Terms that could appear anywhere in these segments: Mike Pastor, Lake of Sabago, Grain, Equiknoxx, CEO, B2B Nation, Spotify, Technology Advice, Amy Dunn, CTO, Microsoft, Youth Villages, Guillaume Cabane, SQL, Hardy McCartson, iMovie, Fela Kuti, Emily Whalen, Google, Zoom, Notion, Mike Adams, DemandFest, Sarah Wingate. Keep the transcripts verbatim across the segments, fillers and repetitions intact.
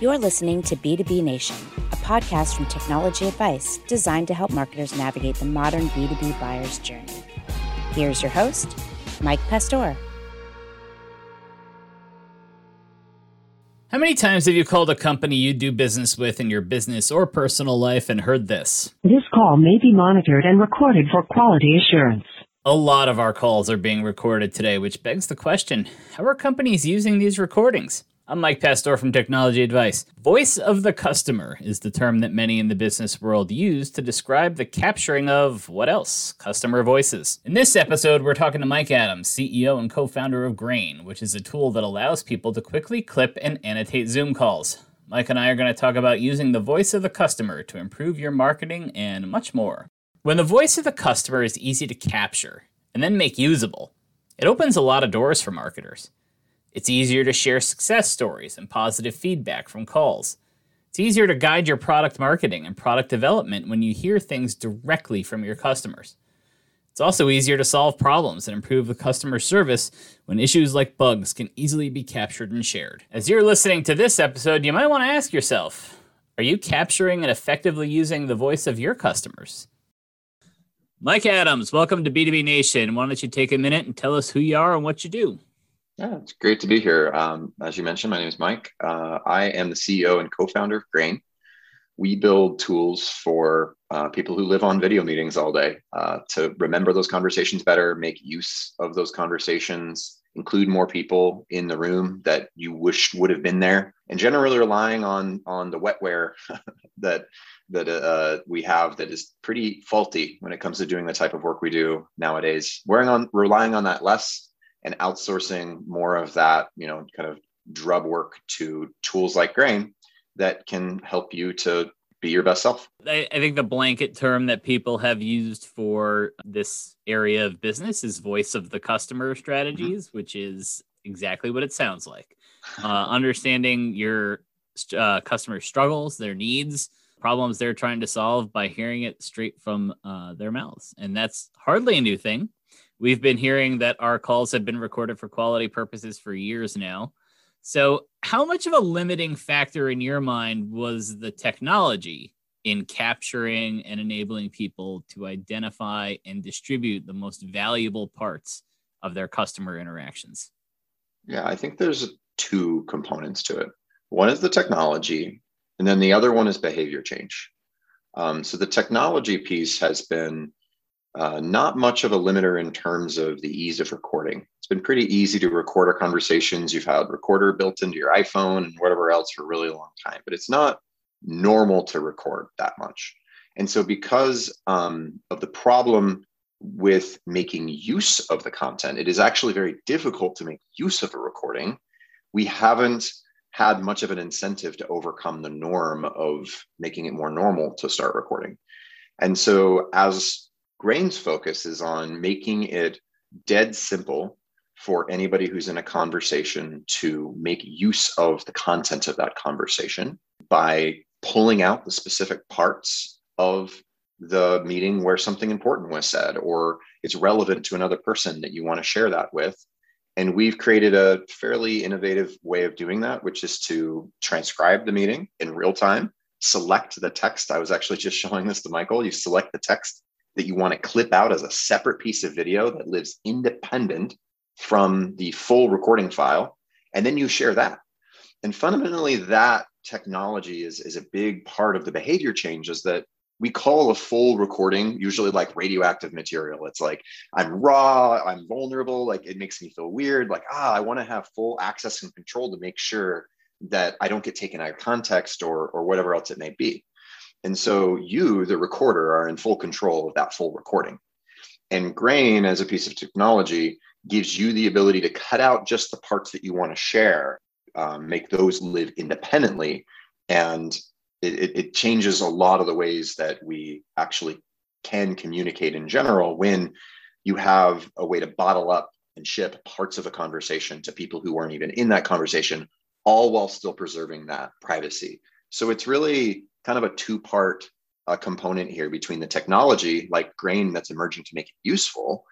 You're listening to B two B Nation, a podcast from Technology Advice designed to help marketers navigate the modern B two B buyer's journey. Here's your host, Mike Pastor. How many times have you called a company you do business with in your business or personal life and heard this? This call may be monitored and recorded for quality assurance. A lot of our calls are being recorded today, which begs the question, how are companies using these recordings? I'm Mike Pastor from Technology Advice. Voice of the customer is the term that many in the business world use to describe the capturing of, what else? Customer voices. In this episode, we're talking to Mike Adams, C E O and co-founder of Grain, which is a tool that allows people to quickly clip and annotate Zoom calls. Mike and I are going to talk about using the voice of the customer to improve your marketing and much more. When the voice of the customer is easy to capture and then make usable, it opens a lot of doors for marketers. It's easier to share success stories and positive feedback from calls. It's easier to guide your product marketing and product development when you hear things directly from your customers. It's also easier to solve problems and improve the customer service when issues like bugs can easily be captured and shared. As you're listening to this episode, you might want to ask yourself, are you capturing and effectively using the voice of your customers? Mike Adams, welcome to B two B Nation. Why don't you take a minute and tell us who you are and what you do? Yeah, it's great to be here. Um, as you mentioned, my name is Mike. Uh, I am the C E O and co-founder of Grain. We build tools for uh, people who live on video meetings all day uh, to remember those conversations better, make use of those conversations, include more people in the room that you wish would have been there, and generally relying on on the wetware that that uh, we have that is pretty faulty when it comes to doing the type of work we do nowadays. Wearing on, relying on that less, and outsourcing more of that, you know, kind of drub work to tools like Grain that can help you to be your best self. I, I think the blanket term that people have used for this area of business is voice of the customer strategies, mm-hmm. which is exactly what it sounds like. Uh, understanding your uh, customer struggles, their needs, problems they're trying to solve by hearing it straight from uh, their mouths. And that's hardly a new thing. We've been hearing that our calls have been recorded for quality purposes for years now. So how much of a limiting factor in your mind was the technology in capturing and enabling people to identify and distribute the most valuable parts of their customer interactions? Yeah, I think there's two components to it. One is the technology, and then the other one is behavior change. Um, so the technology piece has been Uh, not much of a limiter in terms of the ease of recording. It's been pretty easy to record our conversations. You've had recorder built into your iPhone and whatever else for a really long time, but it's not normal to record that much. And so because um, of the problem with making use of the content, it is actually very difficult to make use of a recording. We haven't had much of an incentive to overcome the norm of making it more normal to start recording. And so as Grain's focus is on making it dead simple for anybody who's in a conversation to make use of the content of that conversation by pulling out the specific parts of the meeting where something important was said, or it's relevant to another person that you want to share that with. And we've created a fairly innovative way of doing that, which is to transcribe the meeting in real time, select the text. I was actually just showing this to Michael. You select the text that you want to clip out as a separate piece of video that lives independent from the full recording file, and then you share that. And fundamentally, that technology is, is a big part of the behavior change, is that we call a full recording usually like radioactive material. It's like, I'm raw, I'm vulnerable, like it makes me feel weird, like, ah, I want to have full access and control to make sure that I don't get taken out of context or, or whatever else it may be. And so you, the recorder, are in full control of that full recording. And Grain, as a piece of technology, gives you the ability to cut out just the parts that you want to share, um, make those live independently. And it, it changes a lot of the ways that we actually can communicate in general when you have a way to bottle up and ship parts of a conversation to people who weren't even in that conversation, all while still preserving that privacy. So it's really kind of a two-part uh, component here between the technology, like Grain, that's emerging to make it useful,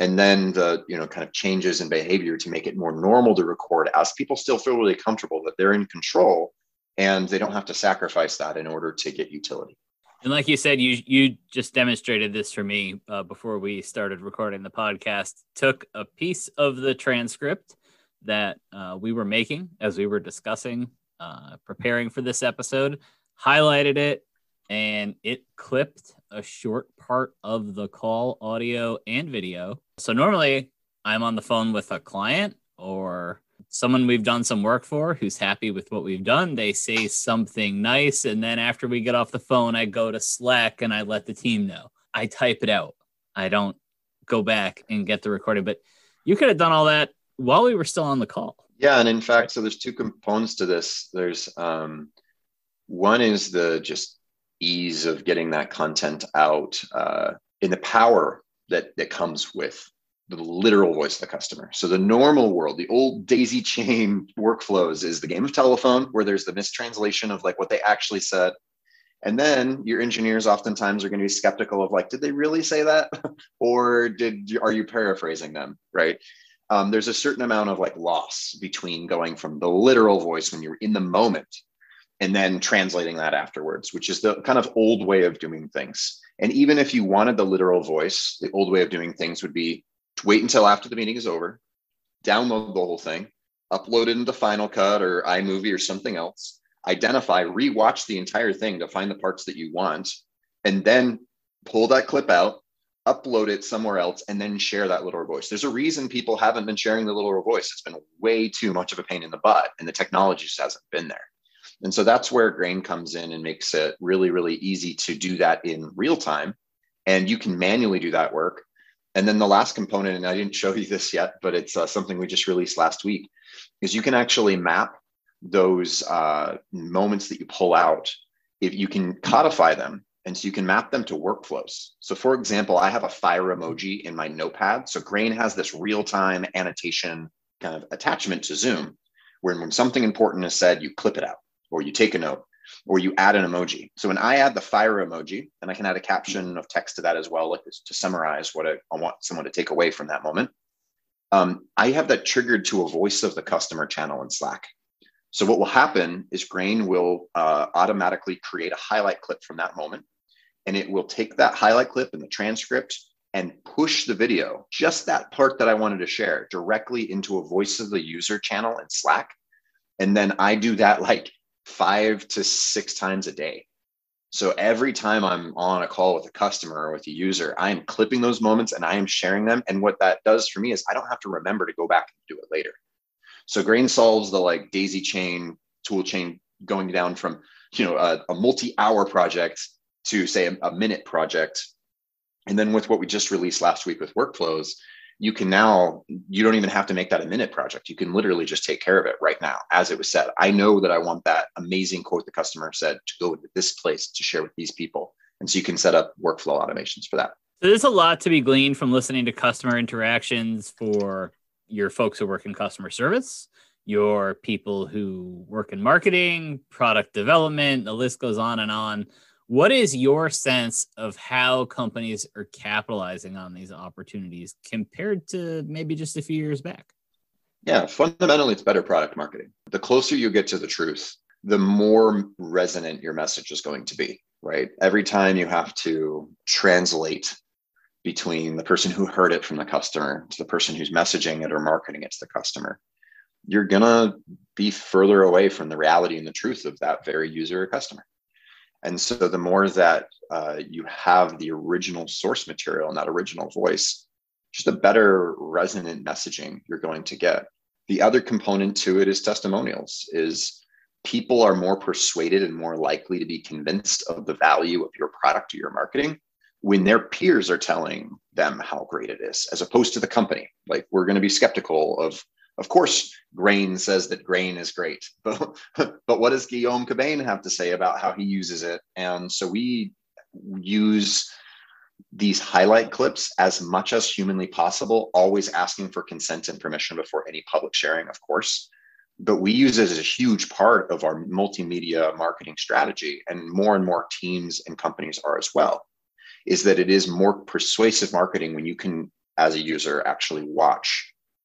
and then the you know kind of changes in behavior to make it more normal to record as people still feel really comfortable that they're in control and they don't have to sacrifice that in order to get utility. And like you said, you you just demonstrated this for me uh, before we started recording the podcast. Took a piece of the transcript that uh, we were making as we were discussing, uh, preparing for this episode, highlighted it, and it clipped a short part of the call, audio and video. So normally I'm on the phone with a client or someone we've done some work for who's happy with what we've done. They say something nice. And then after we get off the phone, I go to Slack and I let the team know. I type it out. I don't go back and get the recording. But you could have done all that while we were still on the call. Yeah. And in fact, so there's two components to this. There's um, one is the just ease of getting that content out uh, and the power that that comes with the literal voice of the customer. So the normal world, the old daisy chain workflows is the game of telephone where there's the mistranslation of like what they actually said. And then your engineers oftentimes are going to be skeptical of like, did they really say that? Or did are you paraphrasing them, right? Um, there's a certain amount of like loss between going from the literal voice when you're in the moment and then translating that afterwards, which is the kind of old way of doing things. And even if you wanted the literal voice, the old way of doing things would be wait until after the meeting is over, download the whole thing, upload it into Final Cut or iMovie or something else, identify, rewatch the entire thing to find the parts that you want, and then pull that clip out, upload it somewhere else, and then share that literal voice. There's a reason people haven't been sharing the literal voice. It's been way too much of a pain in the butt, and the technology just hasn't been there. And so that's where Grain comes in and makes it really, really easy to do that in real time. And you can manually do that work. And then the last component, and I didn't show you this yet, but it's uh, something we just released last week, is you can actually map those uh, moments that you pull out. If you can codify them, and so you can map them to workflows. So for example, I have a fire emoji in my notepad. So Grain has this real-time annotation kind of attachment to Zoom, where when something important is said, you clip it out, or you take a note, or you add an emoji. So when I add the fire emoji, and I can add a caption of text to that as well, like to summarize what I, I want someone to take away from that moment, um, I have that triggered to a voice of the customer channel in Slack. So what will happen is Grain will uh, automatically create a highlight clip from that moment, and it will take that highlight clip and the transcript and push the video, just that part that I wanted to share, directly into a voice of the user channel in Slack. And then I do that like five to six times a day. So every time I'm on a call with a customer or with a user, I'm clipping those moments and I am sharing them. And what that does for me is I don't have to remember to go back and do it later. So Grain solves the like daisy chain, tool chain going down from, you know, a, a multi-hour project to say a, a minute project. And then with what we just released last week with workflows, you can now, you don't even have to make that a minute project. You can literally just take care of it right now, as it was said. I know that I want that amazing quote the customer said to go to this place to share with these people. And so you can set up workflow automations for that. So there's a lot to be gleaned from listening to customer interactions for your folks who work in customer service, your people who work in marketing, product development, the list goes on and on. What is your sense of how companies are capitalizing on these opportunities compared to maybe just a few years back? Yeah, fundamentally, it's better product marketing. The closer you get to the truth, the more resonant your message is going to be, right? Every time you have to translate between the person who heard it from the customer to the person who's messaging it or marketing it to the customer, you're going to be further away from the reality and the truth of that very user or customer. And so the more that uh, you have the original source material and that original voice, just the better resonant messaging you're going to get. The other component to it is testimonials, is people are more persuaded and more likely to be convinced of the value of your product or your marketing when their peers are telling them how great it is, as opposed to the company. Like, we're going to be skeptical of, of course, Grain says that Grain is great, but, but what does Guillaume Cabane have to say about how he uses it? And so we use these highlight clips as much as humanly possible, always asking for consent and permission before any public sharing, of course. But we use it as a huge part of our multimedia marketing strategy, and more and more teams and companies are as well, is that it is more persuasive marketing when you can, as a user, actually watch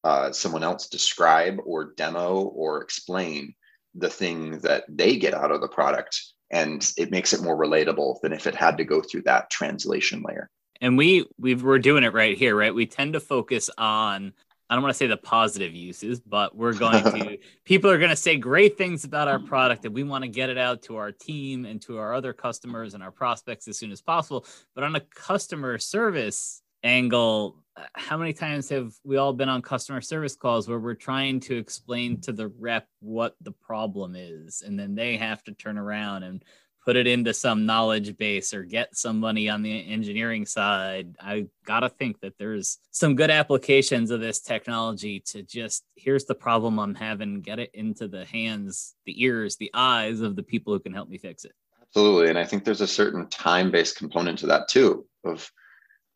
Uh, someone else describe or demo or explain the thing that they get out of the product, and it makes it more relatable than if it had to go through that translation layer. And we we've, we're doing it right here, right? We tend to focus on, I don't want to say the positive uses, but we're going to, people are going to say great things about our product, and we want to get it out to our team and to our other customers and our prospects as soon as possible. But on a customer service angle, how many times have we all been on customer service calls where we're trying to explain to the rep what the problem is, and then they have to turn around and put it into some knowledge base or get somebody on the engineering side? I got to think that there's some good applications of this technology to just, here's the problem I'm having, get it into the hands, the ears, the eyes of the people who can help me fix it. Absolutely. And I think there's a certain time-based component to that too, of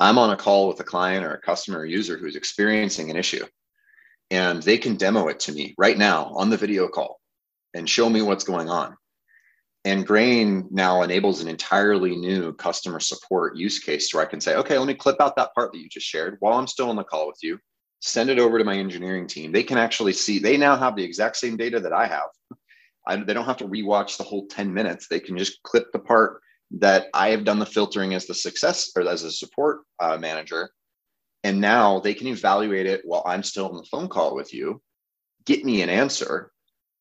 I'm on a call with a client or a customer or user who's experiencing an issue, and they can demo it to me right now on the video call and show me what's going on. And Grain now enables an entirely new customer support use case where I can say, okay, let me clip out that part that you just shared while I'm still on the call with you, send it over to my engineering team. They can actually see, they now have the exact same data that I have. I, they don't have to rewatch the whole ten minutes. They can just clip the part that I have done the filtering as the success or as a support uh, manager. And now they can evaluate it while I'm still on the phone call with you, get me an answer.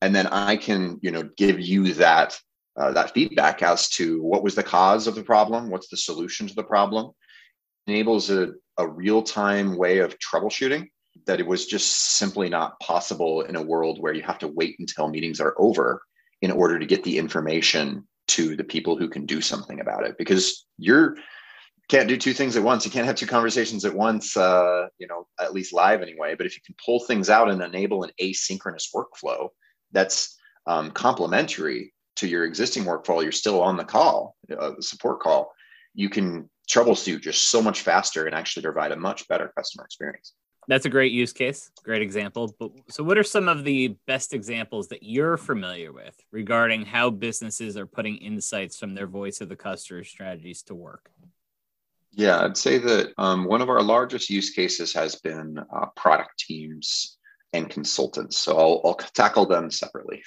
And then I can, you know, give you that, uh, that feedback as to what was the cause of the problem, what's the solution to the problem. It enables a, a real-time way of troubleshooting that it was just simply not possible in a world where you have to wait until meetings are over in order to get the information to the people who can do something about it, because you're can't do two things at once. You can't have two conversations at once, uh, you know, at least live anyway. But if you can pull things out and enable an asynchronous workflow that's um, complementary to your existing workflow, you're still on the call, uh, the support call, you can troubleshoot just so much faster and actually provide a much better customer experience. That's a great use case, great example. But so what are some of the best examples that you're familiar with regarding how businesses are putting insights from their voice of the customer strategies to work? Yeah, I'd say that um, one of our largest use cases has been uh, product teams and consultants. So I'll, I'll tackle them separately.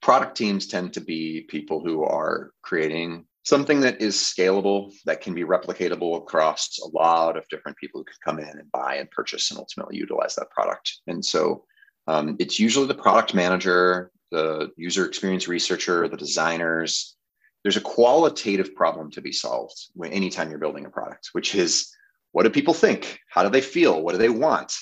Product teams tend to be people who are creating something that is scalable, that can be replicatable across a lot of different people who could come in and buy and purchase and ultimately utilize that product. And so um, it's usually the product manager, the user experience researcher, the designers. There's a qualitative problem to be solved when, anytime you're building a product, which is, what do people think? How do they feel? What do they want?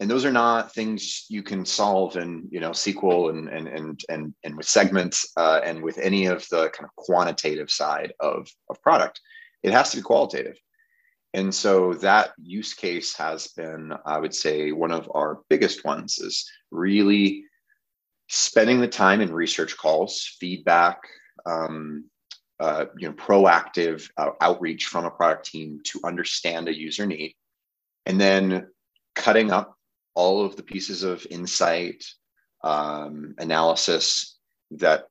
And those are not things you can solve in, you know, S Q L and and and and and with segments uh, and with any of the kind of quantitative side of, of product. It has to be qualitative. And so that use case has been, I would say, one of our biggest ones, is really spending the time in research calls, feedback, um, uh, you know, proactive uh, outreach from a product team to understand a user need, and then cutting up all of the pieces of insight, um, analysis that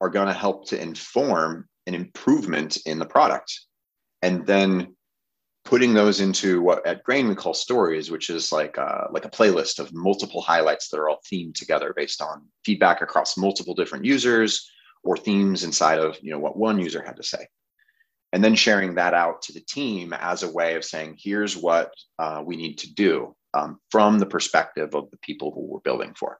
are going to help to inform an improvement in the product. And then putting those into what at Grain we call stories, which is like a, like a playlist of multiple highlights that are all themed together based on feedback across multiple different users or themes inside of, you know, what one user had to say. And then sharing that out to the team as a way of saying, here's what uh, we need to do um, from the perspective of the people who we're building for.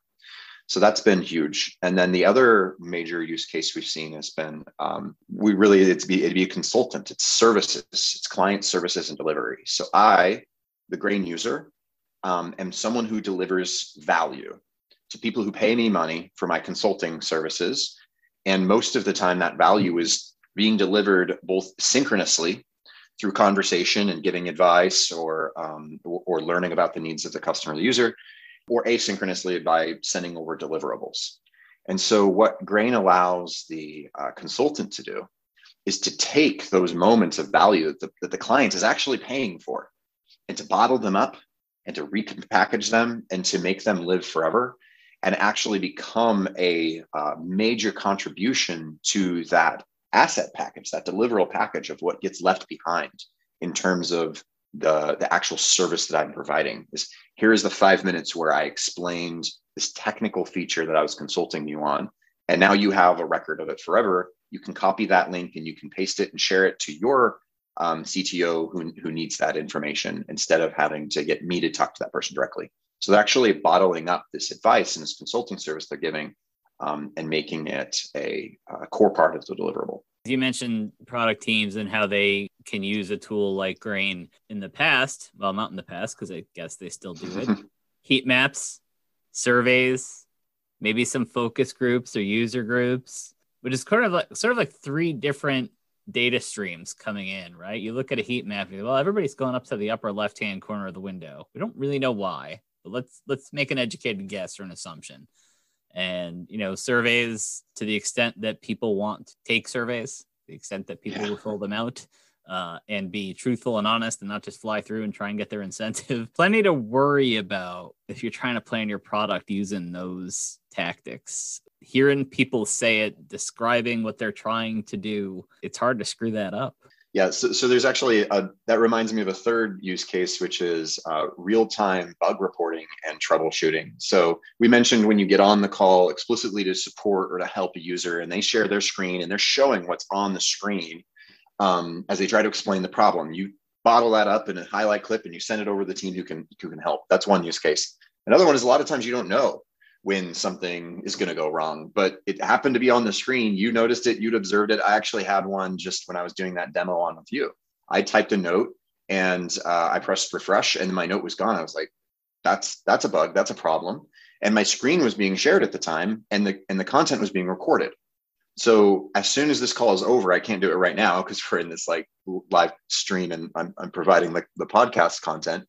So that's been huge. And then the other major use case we've seen has been, um, we really, it'd be, it'd be a consultant, it's services, it's client services and delivery. So I, the Grain user, um, am someone who delivers value to people who pay me money for my consulting services. And most of the time that value is being delivered both synchronously through conversation and giving advice or, um, or or learning about the needs of the customer or the user, or asynchronously by sending over deliverables. And so what Grain allows the uh, consultant to do is to take those moments of value that the, that the client is actually paying for and to bottle them up and to repackage them and to make them live forever and actually become a uh, major contribution to that asset package, that deliverable package of what gets left behind in terms of the, the actual service that I'm providing. Is here is the five minutes where I explained this technical feature that I was consulting you on, and now you have a record of it forever. You can copy that link and you can paste it and share it to your um, C T O who, who needs that information instead of having to get me to talk to that person directly. So they're actually bottling up this advice and this consulting service they're giving um, and making it a, a core part of the deliverable. You mentioned product teams and how they can use a tool like Grain in the past. Well, not in the past, because I guess they still do it. Heat maps, surveys, maybe some focus groups or user groups, which is kind of like, sort of like three different data streams coming in, right? You look at a heat map and you go, well, everybody's going up to the upper left-hand corner of the window. We don't really know why, but let's let's make an educated guess or an assumption. And, you know, surveys, to the extent that people want to take surveys, the extent that people yeah. will fill them out uh, and be truthful and honest and not just fly through and try and get their incentive. Plenty to worry about if you're trying to plan your product using those tactics. Hearing people say it, describing what they're trying to do, it's hard to screw that up. Yeah. So, so there's actually a, that reminds me of a third use case, which is uh, real-time bug reporting and troubleshooting. So we mentioned when you get on the call explicitly to support or to help a user and they share their screen and they're showing what's on the screen um, as they try to explain the problem, you bottle that up in a highlight clip and you send it over to the team who can, who can help. That's one use case. Another one is a lot of times you don't know when something is going to go wrong, but it happened to be on the screen. You noticed it, you'd observed it. I actually had one just when I was doing that demo on with you. I typed a note and uh, I pressed refresh and my note was gone. I was like, that's, that's a bug, that's a problem. And my screen was being shared at the time and the, and the content was being recorded. So as soon as this call is over, I can't do it right now because we're in this like live stream and I'm, I'm providing the, the podcast content,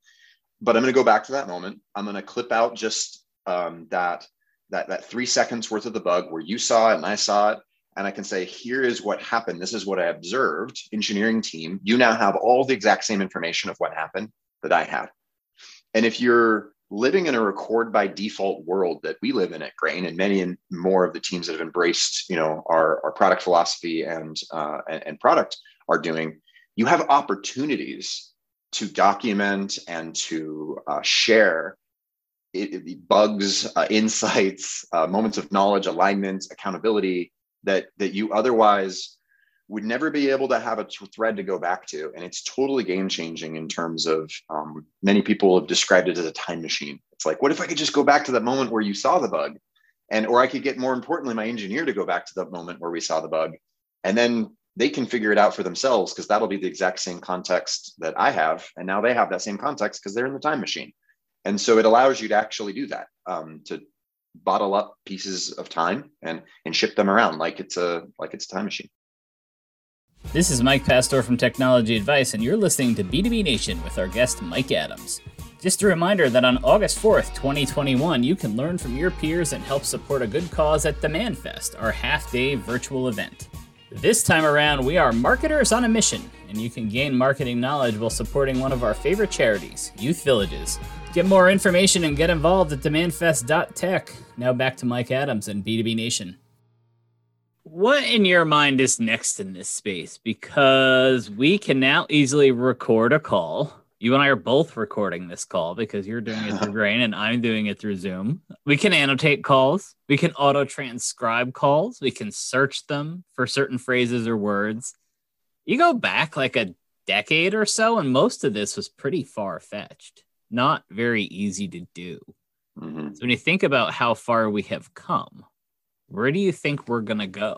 but I'm going to go back to that moment. I'm going to clip out just Um, that that that three seconds worth of the bug where you saw it and I saw it, and I can say, here is what happened. This is what I observed. Engineering team, you now have all the exact same information of what happened that I had. And if you're living in a record by default world that we live in at Grain, and many and more of the teams that have embraced, you know, our, our product philosophy and, uh, and and product are doing, you have opportunities to document and to uh, share. It, it, bugs, uh, insights, uh, moments of knowledge, alignment, accountability that that you otherwise would never be able to have a t- thread to go back to. And it's totally game changing in terms of um, many people have described it as a time machine. It's like, what if I could just go back to that moment where you saw the bug? And or I could get, more importantly, my engineer to go back to the moment where we saw the bug. And then they can figure it out for themselves because that'll be the exact same context that I have. And now they have that same context because they're in the time machine. And so it allows you to actually do that, um, to bottle up pieces of time and and ship them around like it's a like it's a time machine. This is Mike Pastor from Technology Advice, and you're listening to B two B Nation with our guest, Mike Adams. Just a reminder that on August fourth, twenty twenty-one, you can learn from your peers and help support a good cause at DemandFest, our half-day virtual event. This time around, we are marketers on a mission, and you can gain marketing knowledge while supporting one of our favorite charities, Youth Villages. Get more information and get involved at demandfest dot tech. Now back to Mike Adams and B two B Nation. What in your mind is next in this space? Because we can now easily record a call. You and I are both recording this call because you're doing it through Grain and I'm doing it through Zoom. We can annotate calls. We can auto-transcribe calls. We can search them for certain phrases or words. You go back like a decade or so, and most of this was pretty far-fetched. Not very easy to do. Mm-hmm. So when you think about how far we have come, where do you think we're going to go?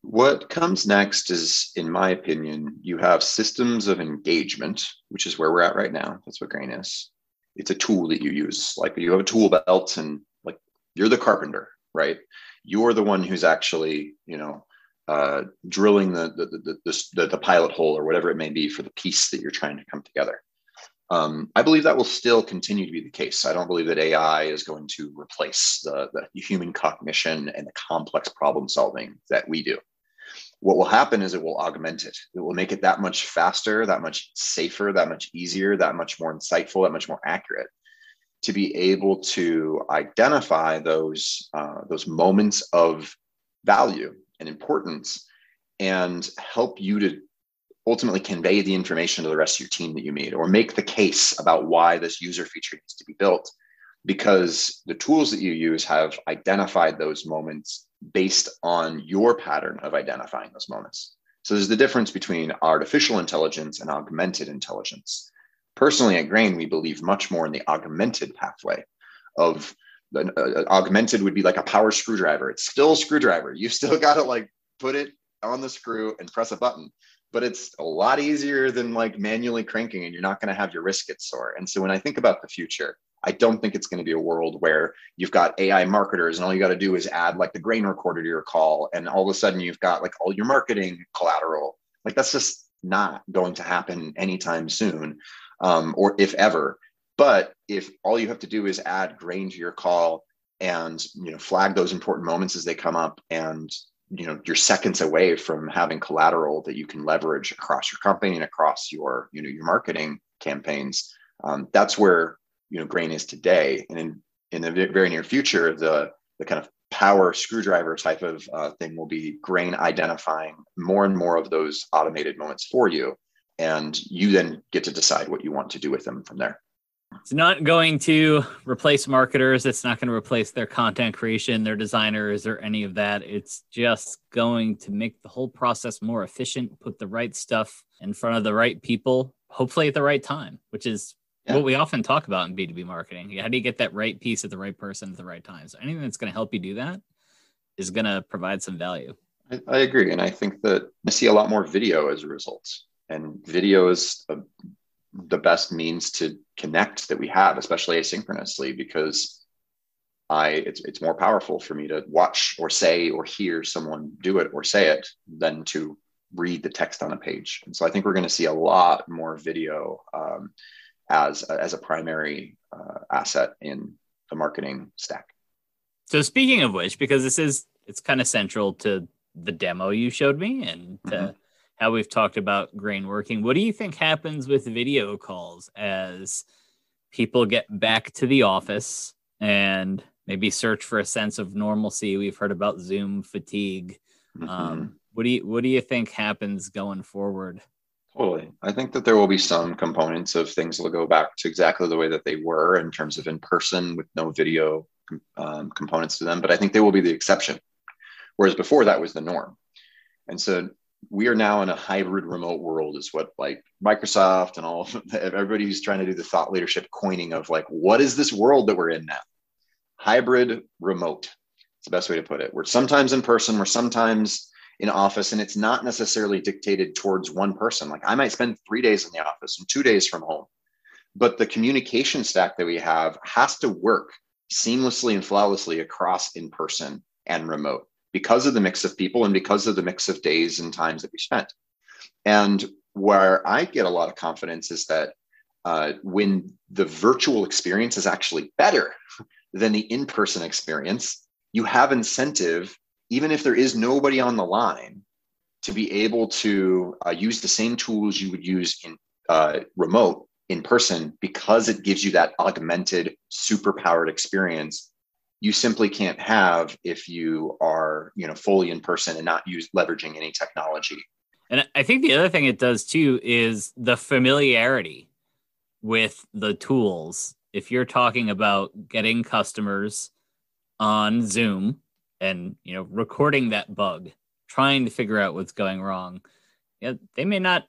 What comes next is, in my opinion, you have systems of engagement, which is where we're at right now. That's what Grain is. It's a tool that you use. Like you have a tool belt and like you're the carpenter, right? You're the one who's actually, you know, uh, drilling the the, the, the, the the pilot hole or whatever it may be for the piece that you're trying to come together. Um, I believe that will still continue to be the case. I don't believe that A I is going to replace the, the human cognition and the complex problem solving that we do. What will happen is it will augment it. It will make it that much faster, that much safer, that much easier, that much more insightful, that much more accurate to be able to identify those, uh, those moments of value and importance and help you to ultimately convey the information to the rest of your team that you need, or make the case about why this user feature needs to be built because the tools that you use have identified those moments based on your pattern of identifying those moments. So there's the difference between artificial intelligence and augmented intelligence. Personally, at Grain, we believe much more in the augmented pathway of the, uh, augmented would be like a power screwdriver. It's still a screwdriver. You still got to like put it on the screw and press a button, but it's a lot easier than like manually cranking, and you're not going to have your wrist get sore. And so when I think about the future, I don't think it's going to be a world where you've got A I marketers and all you got to do is add like the grain recorder to your call. And all of a sudden you've got like all your marketing collateral. Like that's just not going to happen anytime soon, um, or if ever. But if all you have to do is add grain to your call and, you know, flag those important moments as they come up, and, you know, you're seconds away from having collateral that you can leverage across your company and across your, you know, your marketing campaigns. Um, that's where, you know, Grain is today. And in, in the very near future, the, the kind of power screwdriver type of uh, thing will be Grain identifying more and more of those automated moments for you. And you then get to decide what you want to do with them from there. It's not going to replace marketers. It's not going to replace their content creation, their designers, or any of that. It's just going to make the whole process more efficient, put the right stuff in front of the right people, hopefully at the right time, which is yeah. what we often talk about in B two B marketing. How do you get that right piece at the right person at the right time? So anything that's going to help you do that is going to provide some value. I, I agree. And I think that I see a lot more video as a result. And video is a, the best means to connect that we have, especially asynchronously, because I it's, it's more powerful for me to watch or say or hear someone do it or say it than to read the text on a page. And so I think we're going to see a lot more video um, as, as a primary uh, asset in the marketing stack. So speaking of which, because this is, it's kind of central to the demo you showed me and to mm-hmm. how we've talked about Grain working, what do you think happens with video calls as people get back to the office and maybe search for a sense of normalcy? We've heard about Zoom fatigue. Mm-hmm. Um, what do you, what do you think happens going forward? Totally. I think that there will be some components of things that will go back to exactly the way that they were in terms of in person with no video um, components to them, but I think they will be the exception. Whereas before that was the norm. And so we are now in a hybrid remote world is what like Microsoft and all of everybody who's trying to do the thought leadership coining of like, what is this world that we're in now? Hybrid remote. It's the best way to put it. We're sometimes in person, we're sometimes in office, and it's not necessarily dictated towards one person. Like I might spend three days in the office and two days from home, but the communication stack that we have has to work seamlessly and flawlessly across in person and remote, because of the mix of people and because of the mix of days and times that we spent. And where I get a lot of confidence is that uh, when the virtual experience is actually better than the in-person experience, you have incentive, even if there is nobody on the line, to be able to uh, use the same tools you would use in uh, remote in person, because it gives you that augmented, superpowered experience you simply can't have if you are, you know, fully in person and not use leveraging any technology. And I think the other thing it does too is the familiarity with the tools. If you're talking about getting customers on Zoom and, you know, recording that bug, trying to figure out what's going wrong, you know, they may not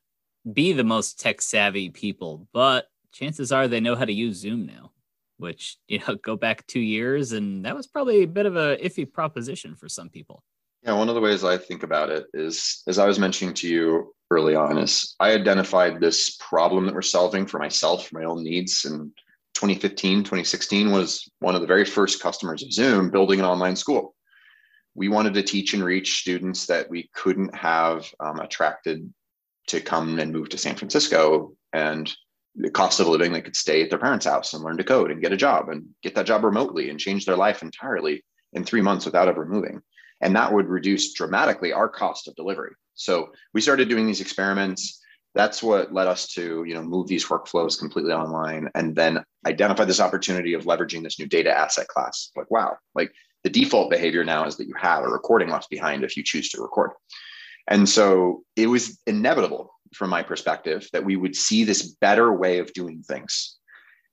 be the most tech savvy people, but chances are they know how to use Zoom now, which, you know, go back two years and that was probably a bit of a iffy proposition for some people. Yeah, one of the ways I think about it is, as I was mentioning to you early on, is I identified this problem that we're solving for myself, for my own needs. And twenty fifteen, twenty sixteen was one of the very first customers of Zoom building an online school. We wanted to teach and reach students that we couldn't have um, attracted to come and move to San Francisco, and the cost of living, they could stay at their parents' house and learn to code and get a job and get that job remotely and change their life entirely in three months without ever moving. And that would reduce dramatically our cost of delivery. So we started doing these experiments. That's what led us to, you know, move these workflows completely online, and then identify this opportunity of leveraging this new data asset class. Like, wow, like the default behavior now is that you have a recording left behind if you choose to record. And so it was inevitable from my perspective that we would see this better way of doing things.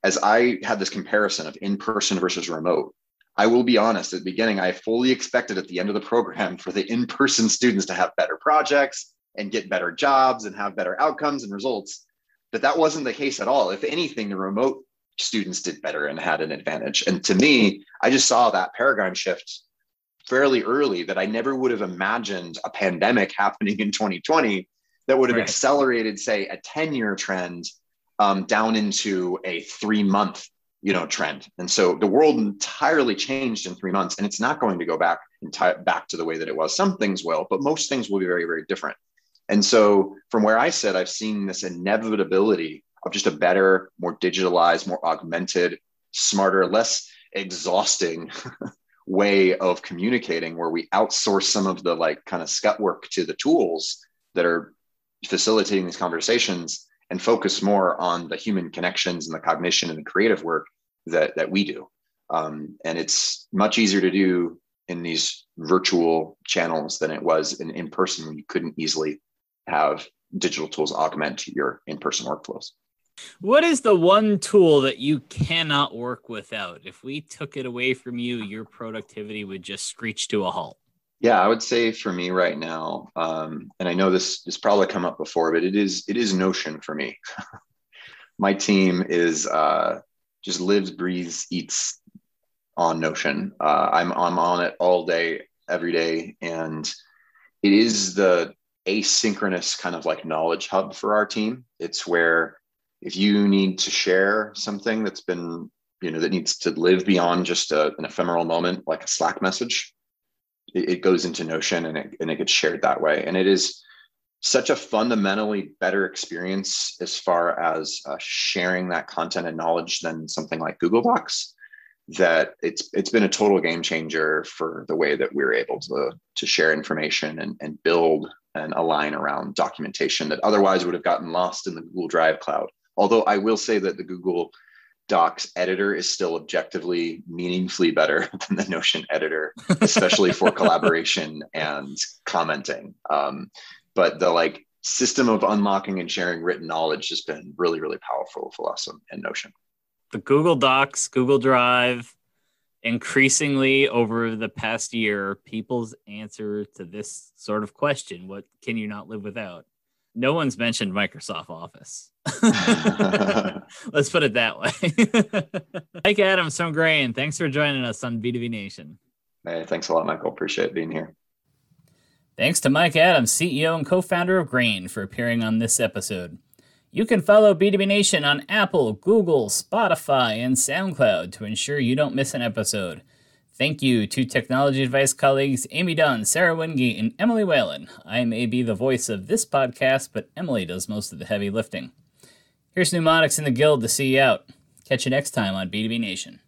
as I had this comparison of in-person versus remote, I will be honest, at the beginning, I fully expected at the end of the program for the in-person students to have better projects and get better jobs and have better outcomes and results. But that wasn't the case at all. If anything, the remote students did better and had an advantage. And to me, I just saw that paradigm shift fairly early, that I never would have imagined a pandemic happening in twenty twenty that would have right. accelerated, say, a ten-year trend um, down into a three-month you know, trend. And so the world entirely changed in three months, and it's not going to go back enti- back to the way that it was. Some things will, but most things will be very, very different. And so from where I sit, I've seen this inevitability of just a better, more digitalized, more augmented, smarter, less exhausting way of communicating, where we outsource some of the like kind of scut work to the tools that are facilitating these conversations and focus more on the human connections and the cognition and the creative work that, that we do. Um, and it's much easier to do in these virtual channels than it was in, in person, when you couldn't easily have digital tools augment your in-person workflows. What is the one tool that you cannot work without? If we took it away from you, your productivity would just screech to a halt. Yeah, I would say for me right now, um, and I know this has probably come up before, but it is it is Notion for me. My team is uh, just lives, breathes, eats on Notion. Uh, I'm, I'm on it all day, every day. And it is the asynchronous kind of like knowledge hub for our team. It's where if you need to share something that's been, you know, that needs to live beyond just a, an ephemeral moment, like a Slack message, it, it goes into Notion and it, and it gets shared that way. And it is such a fundamentally better experience as far as uh, sharing that content and knowledge than something like Google Docs, that it's it's been a total game changer for the way that we're able to, to share information and, and build and align around documentation that otherwise would have gotten lost in the Google Drive cloud. Although I will say that the Google Docs editor is still objectively meaningfully better than the Notion editor, especially for collaboration and commenting. Um, but the like system of unlocking and sharing written knowledge has been really, really powerful for us in Notion. The Google Docs, Google Drive, increasingly over the past year, people's answer to this sort of question, what can you not live without? No one's mentioned Microsoft Office. Let's put it that way. Mike Adams from Grain, thanks for joining us on B two B Nation. Hey, thanks a lot, Michael. Appreciate being here. Thanks to Mike Adams, C E O and co-founder of Grain, for appearing on this episode. You can follow B two B Nation on Apple, Google, Spotify, and SoundCloud to ensure you don't miss an episode. Thank you to Technology Advice colleagues Amy Dunn, Sarah Wingate, and Emily Whalen. I may be the voice of this podcast, but Emily does most of the heavy lifting. Here's Pneumonics in the Guild to see you out. Catch you next time on B two B Nation.